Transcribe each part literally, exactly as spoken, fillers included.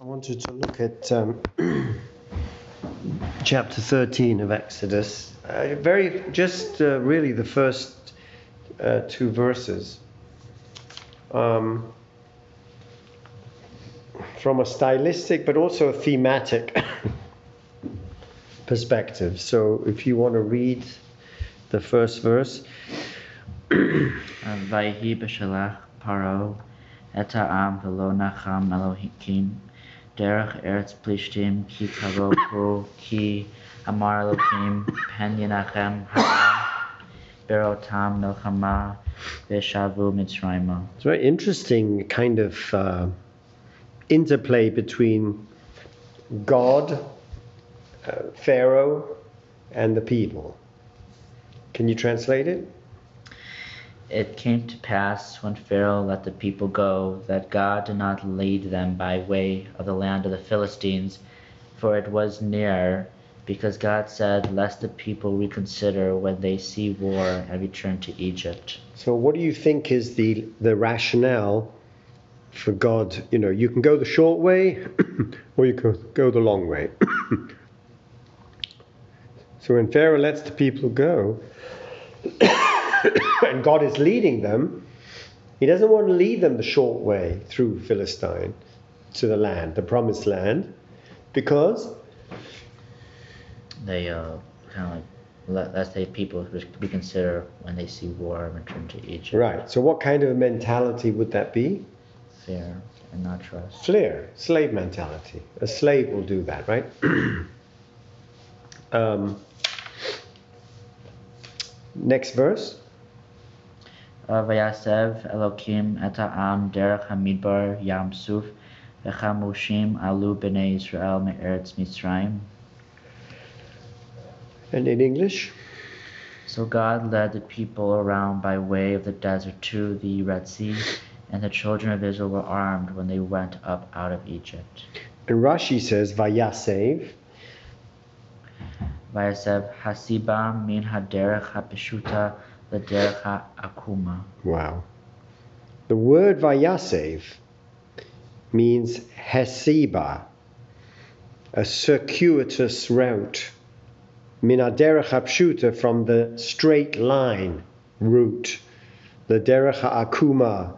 I wanted to look at um, chapter thirteen of Exodus, uh, very just uh, really the first uh, two verses. Um, from a stylistic but also a thematic perspective. So if you want to read the first verse. Vayhi Bishalach Pharaoh et ha'am velo nacham Elohim derech eretz plishtim ki karoku ki amar Elohim pen yenachem berotam milchama veshavu mitzrayma. It's a very interesting kind of uh, interplay between God, uh, Pharaoh, and the people. Can you translate it? It came to pass when Pharaoh let the people go that God did not lead them by way of the land of the Philistines, for it was near, because God said, lest the people reconsider when they see war and return to Egypt. So what do you think is the, the rationale for God? You know, you can go the short way or you can go the long way. So when Pharaoh lets the people go, and God is leading them, he doesn't want to lead them the short way through Philistine to the land, the promised land, because they uh, kind of like let, let's say people reconsider when they see war and return to Egypt. Right. So what kind of mentality would that be? Fear and not trust. Fear, slave mentality. A slave will do that, right? um, next verse. Vayasev Elohim et ha'am derech hamidbar yam suf v'chamushim alu b'nei Yisrael me'eretz Mitzrayim. And in English? So God led the people around by way of the desert to the Red Sea, and the children of Israel were armed when they went up out of Egypt. And Rashi says, Vayasev. Vayasev hasibam min haderech ha'pishuta. Wow. The word Vayasev means Hesiba, a circuitous route. Mina derech hapshuta, from the straight line route. The derech ha'akuma,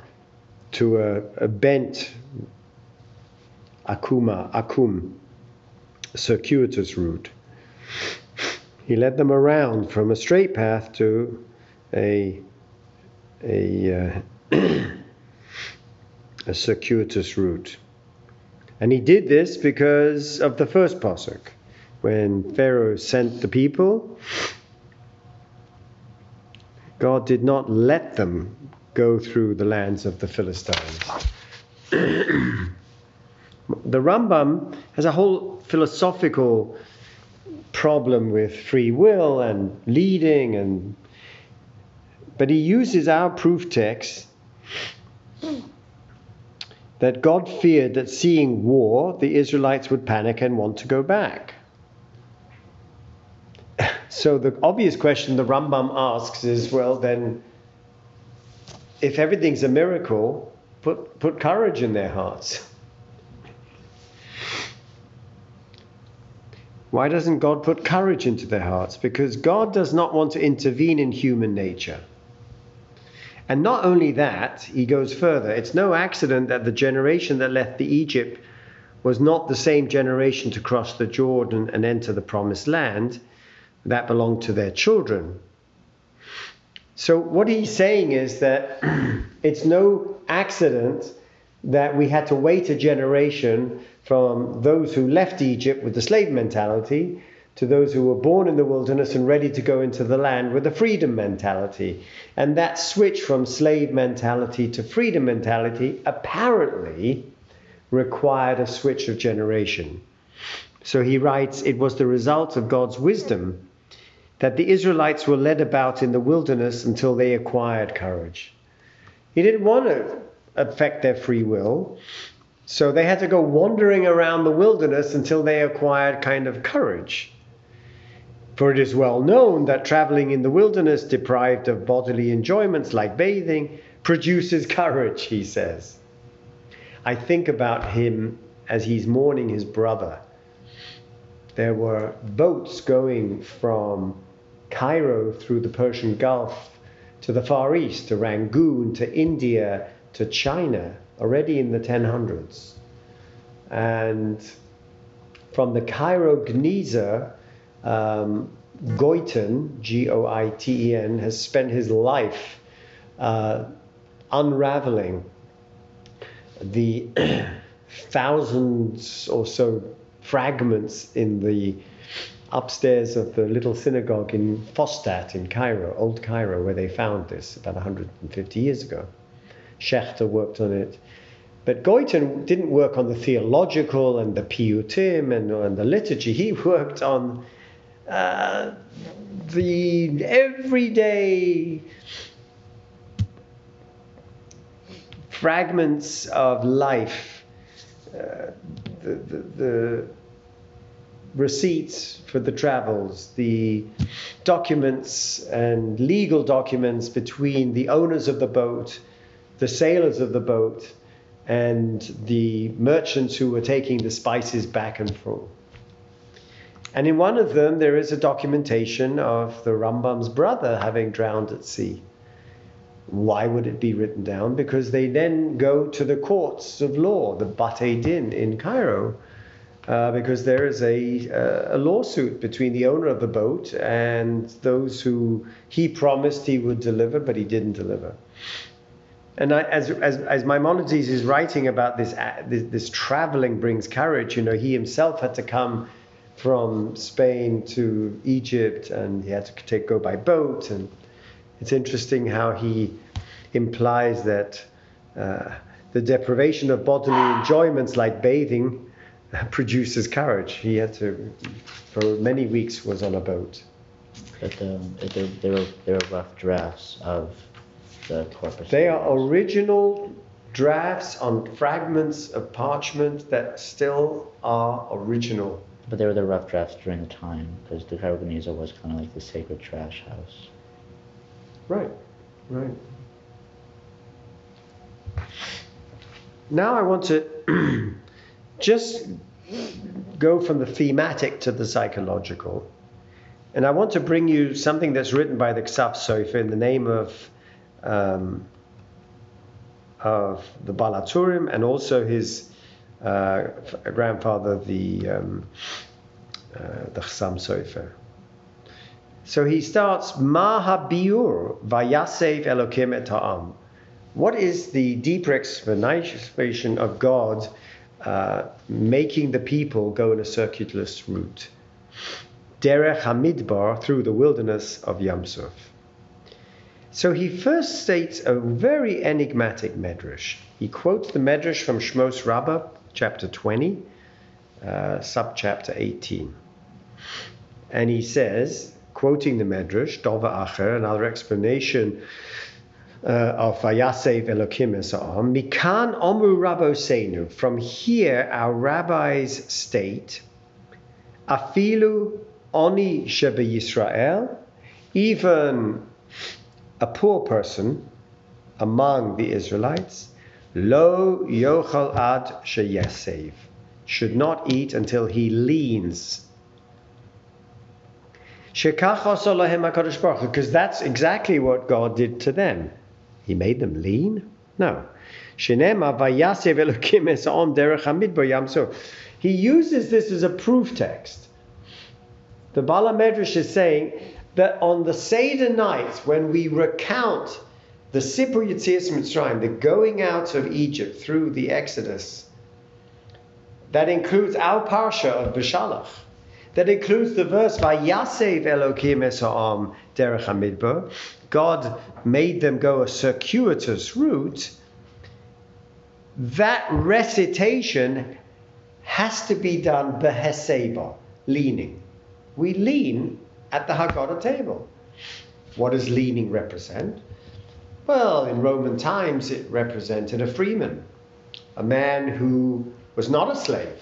to a, a bent akuma, akum, circuitous route. He led them around from a straight path to a a, uh, a circuitous route. And he did this because of the first pasuk, when Pharaoh sent the people, God did not let them go through the lands of the Philistines. The Rambam has a whole philosophical problem with free will and leading, and but he uses our proof text that God feared that seeing war, the Israelites would panic and want to go back. So the obvious question the Rambam asks is, well then, if everything's a miracle, put, put courage in their hearts. Why doesn't God put courage into their hearts? Because God does not want to intervene in human nature. And not only that, he goes further. It's no accident that the generation that left the Egypt was not the same generation to cross the Jordan and enter the promised land that belonged to their children. So what he's saying is that it's no accident that we had to wait a generation from those who left Egypt with the slave mentality to those who were born in the wilderness and ready to go into the land with a freedom mentality. And that switch from slave mentality to freedom mentality apparently required a switch of generation. So he writes, it was the result of God's wisdom that the Israelites were led about in the wilderness until they acquired courage. He didn't want to affect their free will, so they had to go wandering around the wilderness until they acquired kind of courage. For it is well known that traveling in the wilderness, deprived of bodily enjoyments like bathing, produces courage, he says. I think about him as he's mourning his brother. There were boats going from Cairo through the Persian Gulf to the Far East, to Rangoon, to India, to China, already in the ten hundreds. And from the Cairo Geniza, um, Goitein, G O I T E N, has spent his life uh, unraveling the thousands or so fragments in the upstairs of the little synagogue in Fostat in Cairo, old Cairo, where they found this about one hundred fifty years ago. Schechter worked on it. But Goitein didn't work on the theological and the piyutim and, and the liturgy. He worked on uh, the everyday fragments of life, uh, the, the, the receipts for the travels, the documents and legal documents between the owners of the boat, the sailors of the boat, and the merchants who were taking the spices back and forth. And in one of them, there is a documentation of the Rambam's brother having drowned at sea. Why would it be written down? Because they then go to the courts of law, the Bate Din in Cairo, uh, because there is a, uh, a lawsuit between the owner of the boat and those who he promised he would deliver, but he didn't deliver. And I, as, as as Maimonides is writing about this, this, this traveling brings courage. You know, he himself had to come from Spain to Egypt, and he had to take go by boat. And it's interesting how he implies that uh, the deprivation of bodily enjoyments like bathing produces courage. He had to, for many weeks, was on a boat. But the, the, there were there were rough drafts of. The corpus they are original drafts on fragments of parchment that still are original. But they were the rough drafts during the time, because the Cairo Geniza was kind of like the sacred trash house. Right, right. Now I want to just go from the thematic to the psychological. And I want to bring you something that's written by the Ksav Sofer in the name of Um, of the Ba'al HaTurim, and also his uh, grandfather, the um, uh, the Chsam Sofer. So he starts, Ma habiur vayasev elokim et ha'am. What is the deeper explanation of God uh, making the people go in a circuitous route? Derech hamidbar, through the wilderness of Yam Suf. So he first states a very enigmatic medrash. He quotes the medrash from Shmos Rabbah, chapter twenty, uh, sub-chapter eighteen. And he says, quoting the medrash, Dova Acher, another explanation uh, of Vayasev Elokim Esa'am, Mikan Omu Rabbo Seinu, from here our rabbis state, Afilu Oni Shebe Yisrael, even a poor person among the Israelites, lo yochal ad sheyesev, should not eat until he leans. Shekach asa lahem hakadosh baruch hu, because that's exactly what God did to them. He made them lean? No. Shenema vayasev elokim esa'am derech hamidbar yam suf. He uses this as a proof text. The Bala Medrash is saying that on the Seder night, when we recount the Sipur Yitzias Mitzrayim, the going out of Egypt through the Exodus, that includes our parsha of Bishalach, that includes the verse Vayasev Elokim Esa'am Derech Hamidbar, God made them go a circuitous route. That recitation has to be done beheseba, leaning. We lean at the Haggadah table. What does leaning represent? Well, in Roman times, it represented a freeman, a man who was not a slave,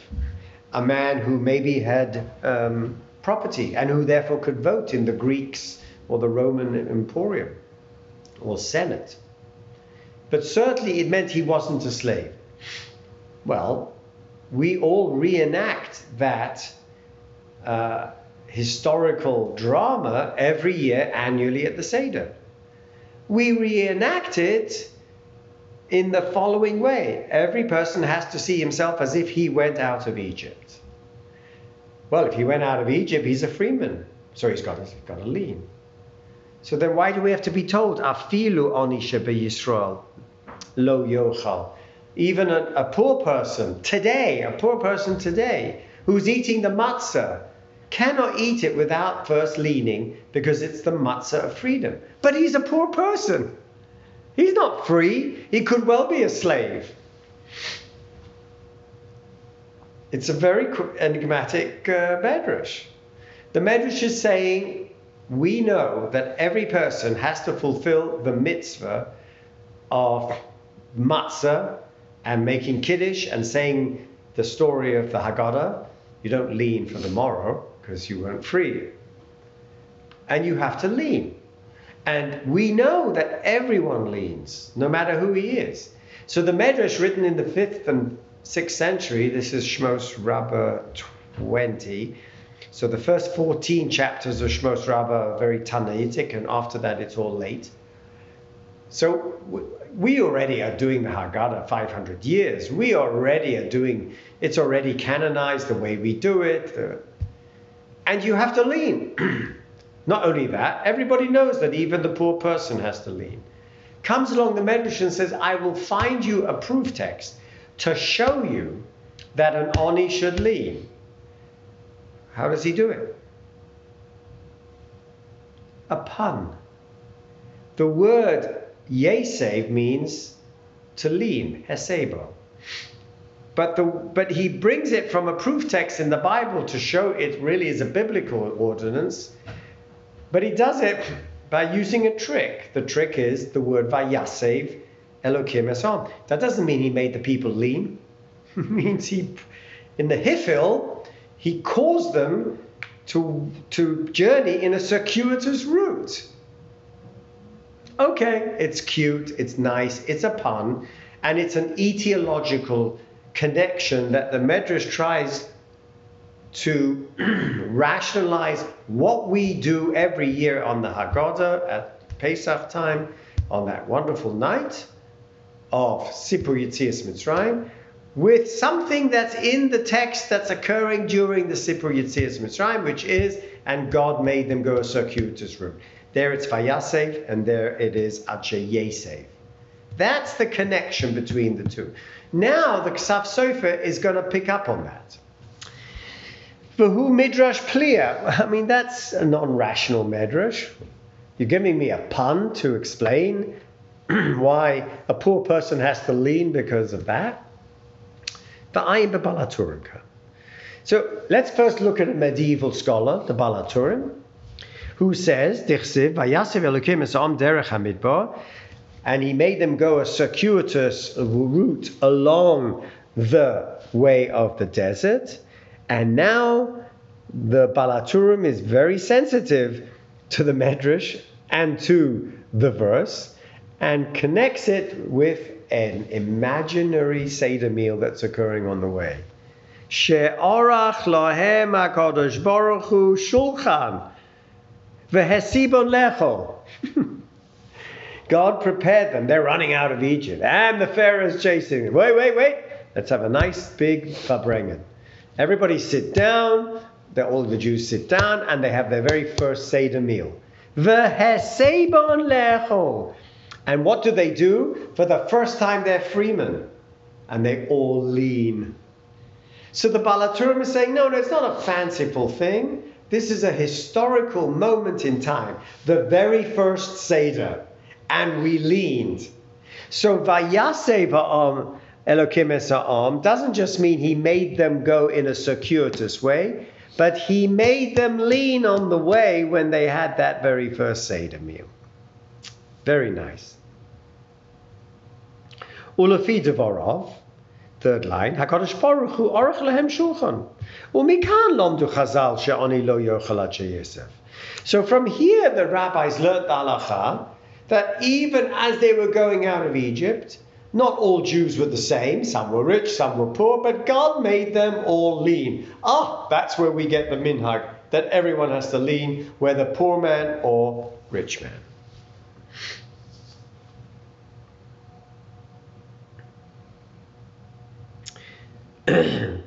a man who maybe had um, property and who therefore could vote in the Greeks or the Roman Emporium or Senate. But certainly it meant he wasn't a slave. Well, we all reenact that uh, historical drama every year annually at the Seder. We reenact it in the following way. Every person has to see himself as if he went out of Egypt. Well, if he went out of Egypt, he's a freeman. So he's got, he's got a lien. So then why do we have to be told, Afilu onisha b'Yisrael lo yochal? Even a, a poor person today, a poor person today, who's eating the matzah, cannot eat it without first leaning, because it's the matzah of freedom. But he's a poor person. He's not free. He could well be a slave. It's a very enigmatic uh, medrash. The medrash is saying, we know that every person has to fulfill the mitzvah of matzah and making kiddush and saying the story of the Haggadah. You don't lean for the morrow because you weren't free. And you have to lean. And we know that everyone leans, no matter who he is. So the Medrash written in the fifth and sixth century, this is Shmos Rabbah twenty. So the first fourteen chapters of Shmos Rabbah are very Tanaitic, and after that it's all late. So we already are doing the Haggadah five hundred years. We already are doing, it's already canonized the way we do it. Uh, and you have to lean. Not only that, everybody knows that even the poor person has to lean. Comes along the Medrash and says, I will find you a proof text to show you that an Oni should lean. How does he do it? A pun. The word Yesev means to lean, Hesebo. But, the, but he brings it from a proof text in the Bible to show it really is a biblical ordinance. But he does it by using a trick. The trick is the word Vayasev Elokim Esom. That doesn't mean he made the people lean. It means he, in the Hifil, he caused them to, to journey in a circuitous route. Okay, it's cute, it's nice, it's a pun, and it's an etiological connection that the Medrash tries to rationalize what we do every year on the Haggadah at Pesach time, on that wonderful night of Sipur Yitzias Mitzrayim, with something that's in the text that's occurring during the Sipur Yitzias Mitzrayim, which is, and God made them go a circuitous route. There it's Vayasev, and there it is Ache Yesev. That's the connection between the two. Now the Ksav Sofer is going to pick up on that. Vahu midrash pliya. I mean, that's a non-rational midrash. You're giving me a pun to explain why a poor person has to lean because of that. Ba'al HaTurim. So let's first look at a medieval scholar, the Ba'al HaTurim, who says, and he made them go a circuitous route along the way of the desert. And now the Ba'al HaTurim is very sensitive to the Medrash and to the verse, and connects it with an imaginary Seder meal that's occurring on the way. She'orach lahem hakadosh baruch hu shulchan v'hesibon lecho. God prepared them. They're running out of Egypt, and the Pharaoh's chasing them. Wait, wait, wait. Let's have a nice big fabrengen. Everybody sit down, the, all the Jews sit down, and they have their very first Seder meal. V'hesebon lecho. And what do they do? For the first time, they're freemen, and they all lean. So the Ba'al HaTurim is saying, no, no, it's not a fanciful thing. This is a historical moment in time, the very first Seder, and we leaned. So Vayaseh ba'am Elokim Esa'am doesn't just mean he made them go in a circuitous way, but he made them lean on the way when they had that very first Seder meal. Very nice. Ulefi Devorov, third line, HaKadosh Baruch Hu orach lehem shulchan. Umikan lomdu chazal she'oni lo yochal ache yesef. So from here the rabbis learned the halacha that even as they were going out of Egypt, Not all Jews were the same. Some were rich, some were poor, but God made them all lean. Ah, that's where we get the minhag, that everyone has to lean, whether poor man or rich man. And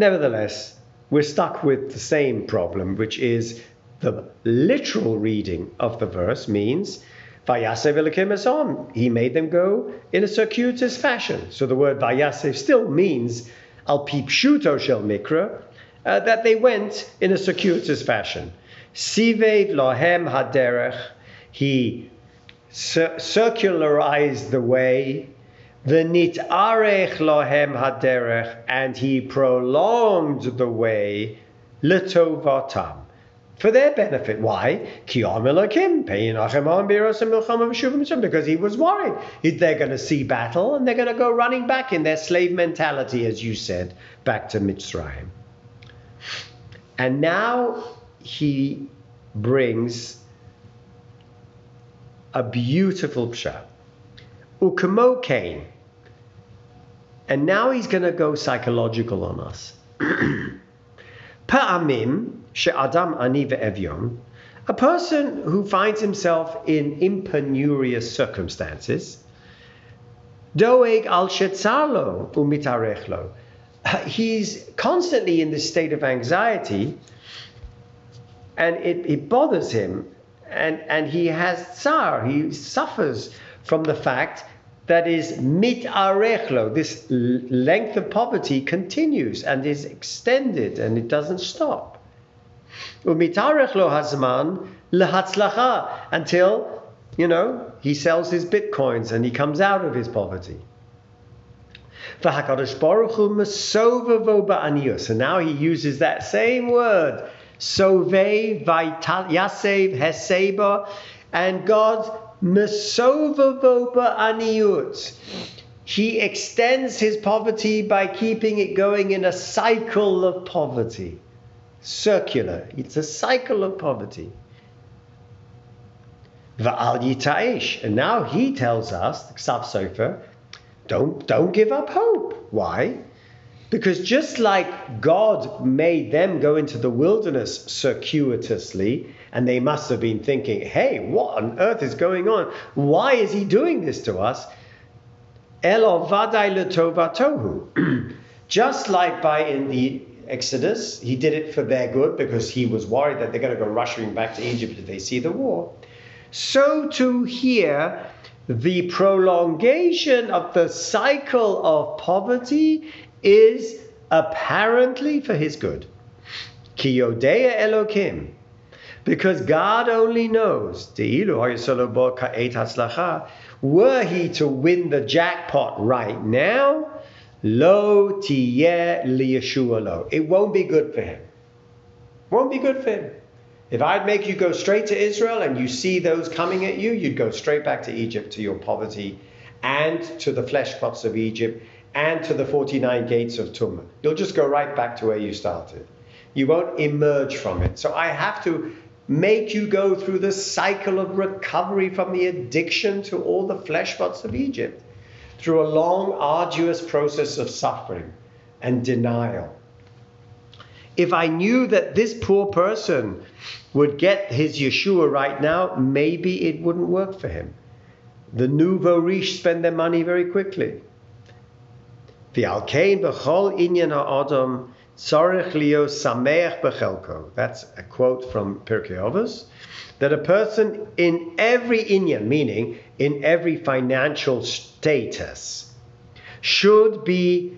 nevertheless, we're stuck with the same problem, which is the literal reading of the verse means Vayasev Elokim Esom. He made them go in a circuitous fashion. So the word Vayasev still means Al Pi Pshuto Shel Mikra, uh, that they went in a circuitous fashion. Sived Lohem Haderech. He cir- circularized the way. The Nitarech Lohem Haderech, and he prolonged the way Letovatam, for their benefit. Why? Because he was worried. They're going to see battle and they're going to go running back in their slave mentality, as you said, back to Mitzrayim. And now he brings a beautiful pshat. Ukamo Cain. And now he's going to go psychological on us. Pa'amim she'adam ani ve'evion. A person who finds himself in impecunious circumstances, doeg al shetzarlo umitarechlo. He's constantly in this state of anxiety, and it, it bothers him, and, and he has tsar. He suffers from the fact that is mitarechlo, this length of poverty continues and is extended and it doesn't stop. Umitarechlo hazman lehatzlacha, until, you know, he sells his bitcoins and he comes out of his poverty. V'hakadosh baruch hu mesovavo ba'aniyus. So now he uses that same word, sove vaital yasev heseba, and God Mesovavoba aniyut. He extends his poverty by keeping it going in a cycle of poverty. Circular. It's a cycle of poverty. Va'al yitaish. And now he tells us, Ksav Sofer, don't, don't give up hope. Why? Because just like God made them go into the wilderness circuitously, and they must have been thinking, hey, what on earth is going on? Why is he doing this to us? Elo vadai letovatohu. Just like by in the Exodus, he did it for their good because he was worried that they're going to go rushing back to Egypt if they see the war. So too here, the prolongation of the cycle of poverty is apparently for his good. Ki yodea Elokim. Because God only knows, were he to win the jackpot right now, lo tiyeh liyeshua lo. It won't be good for him. Won't be good for him. If I'd make you go straight to Israel and you see those coming at you, you'd go straight back to Egypt, to your poverty, and to the flesh pots of Egypt, and to the forty-nine gates of Tumah. You'll just go right back to where you started. You won't emerge from it. So I have to make you go through the cycle of recovery from the addiction to all the flesh pots of Egypt, through a long, arduous process of suffering and denial. If I knew that this poor person would get his Yeshua right now, maybe it wouldn't work for him. The nouveau riche spend their money very quickly. The Alkein b'chol inyan ha'adam tzarech liyos sameach b'chelko. That's a quote from Pirkei Ovas, that a person in every inyan, meaning in every financial status, should be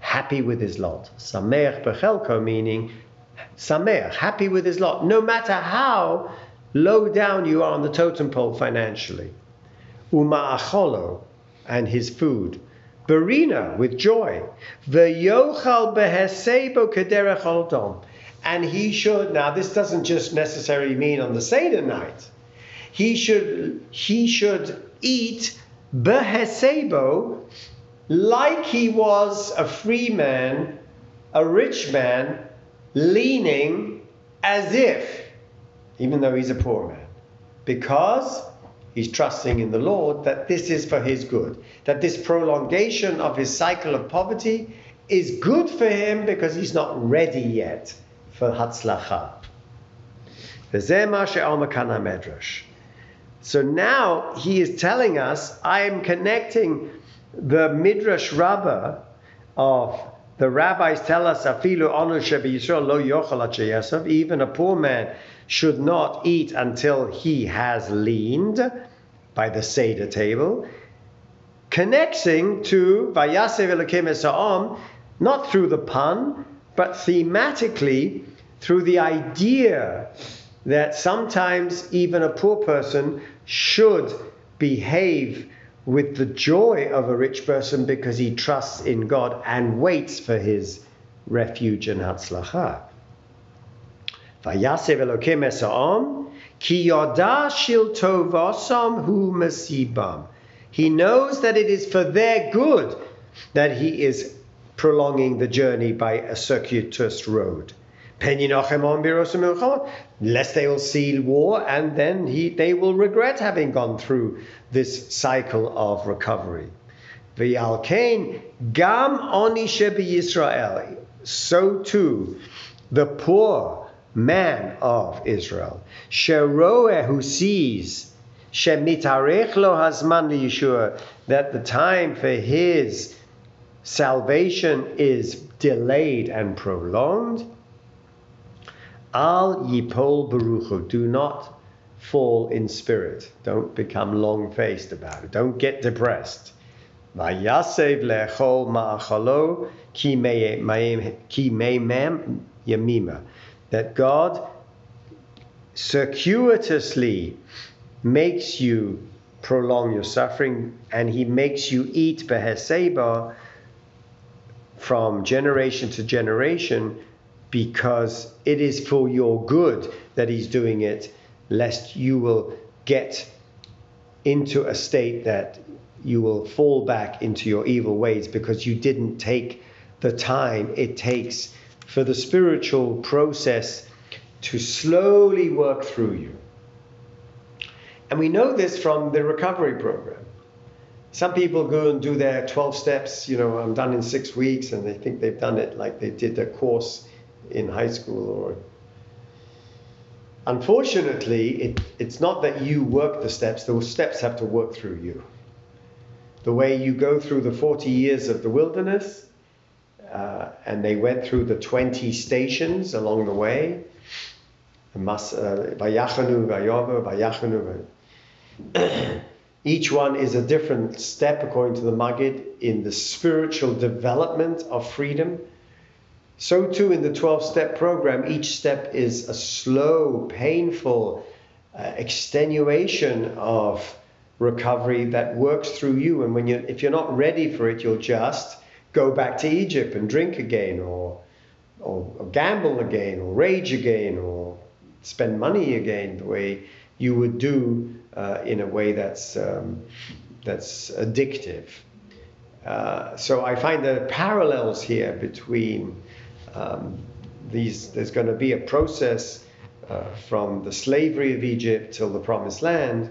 happy with his lot. Sameach b'chelko, meaning sameach, happy with his lot, no matter how low down you are on the totem pole financially. Uma'acholo, and his food. Barina, with joy. V'yochal behesebo kederech odom. And he should, now this doesn't just necessarily mean on the Seder night. He should, he should eat behesebo like he was a free man, a rich man, leaning as if, even though he's a poor man. Because He's trusting in the Lord that this is for his good, that this prolongation of his cycle of poverty is good for him because he's not ready yet for Hatzlacha. So now he is telling us, I am connecting the Midrash Rabbah of the rabbis tell us, even a poor man should not eat until he has leaned by the Seder table, connecting to not through the pun, but thematically through the idea that sometimes even a poor person should behave with the joy of a rich person because he trusts in God and waits for his refuge and Hatzlacha. Vayasev Elokim Esa'om, ki yoda shil tovosam hu mesibam. He knows that it is for their good that he is prolonging the journey by a circuitous road. Lest they will see war, and then he, they will regret having gone through this cycle of recovery. So too, the poor man of Israel, who sees that the time for his salvation is delayed and prolonged, Al Yipol Baruchu, do not fall in spirit. Don't become long-faced about it. Don't get depressed. Vayasev lechol ma'achalo ki meimem yamima. That God circuitously makes you prolong your suffering, and he makes you eat beheseba from generation to generation, because it is for your good that he's doing it, lest you will get into a state that you will fall back into your evil ways because you didn't take the time it takes for the spiritual process to slowly work through you. And we know this from the recovery program. Some people go and do their twelve steps, you know, I'm done in six weeks, and they think they've done it like they did their course in high school. Or unfortunately, it, it's not that you work the steps, the steps have to work through you. The way you go through the forty years of the wilderness, uh, and they went through the twenty stations along the way, each one is a different step according to the Maggid in the spiritual development of freedom. So too in the twelve-step program, each step is a slow, painful uh, extenuation of recovery that works through you. And when you, if you're not ready for it, you'll just go back to Egypt and drink again, or, or, or gamble again, or rage again, or spend money again the way you would do uh, in a way that's, um, that's addictive. Uh, so I find there are parallels here between... Um, these, there's going to be a process uh, from the slavery of Egypt till the Promised Land.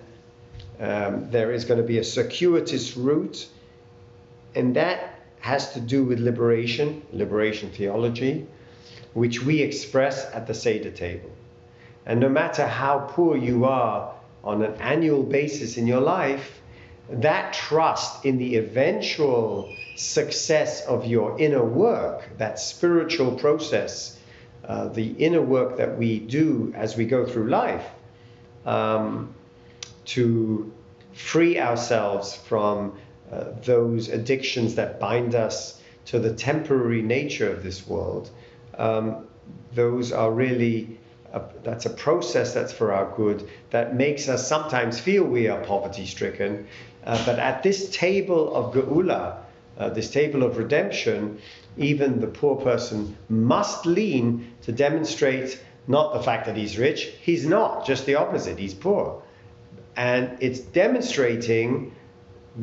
Um, there is going to be a circuitous route, and that has to do with liberation, liberation theology, which we express at the Seder table. And no matter how poor you are on an annual basis in your life, that trust in the eventual success of your inner work, that spiritual process, uh, the inner work that we do as we go through life, um, to free ourselves from uh, those addictions that bind us to the temporary nature of this world, um, those are really, a, that's a process that's for our good, that makes us sometimes feel we are poverty-stricken, uh, but at this table of Geula, Uh, this table of redemption, even the poor person must lean to demonstrate not the fact that he's rich. He's not, just the opposite, he's poor. And it's demonstrating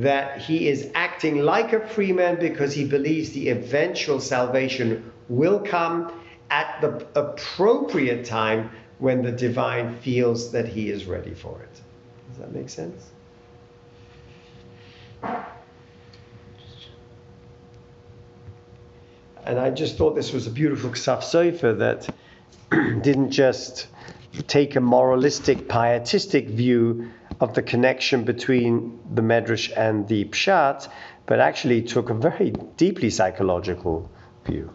that he is acting like a free man because he believes the eventual salvation will come at the appropriate time when the divine feels that he is ready for it. Does that make sense? And I just thought this was a beautiful Ksav Sofer that didn't just take a moralistic, pietistic view of the connection between the Medrash and the Pshat, but actually took a very deeply psychological view.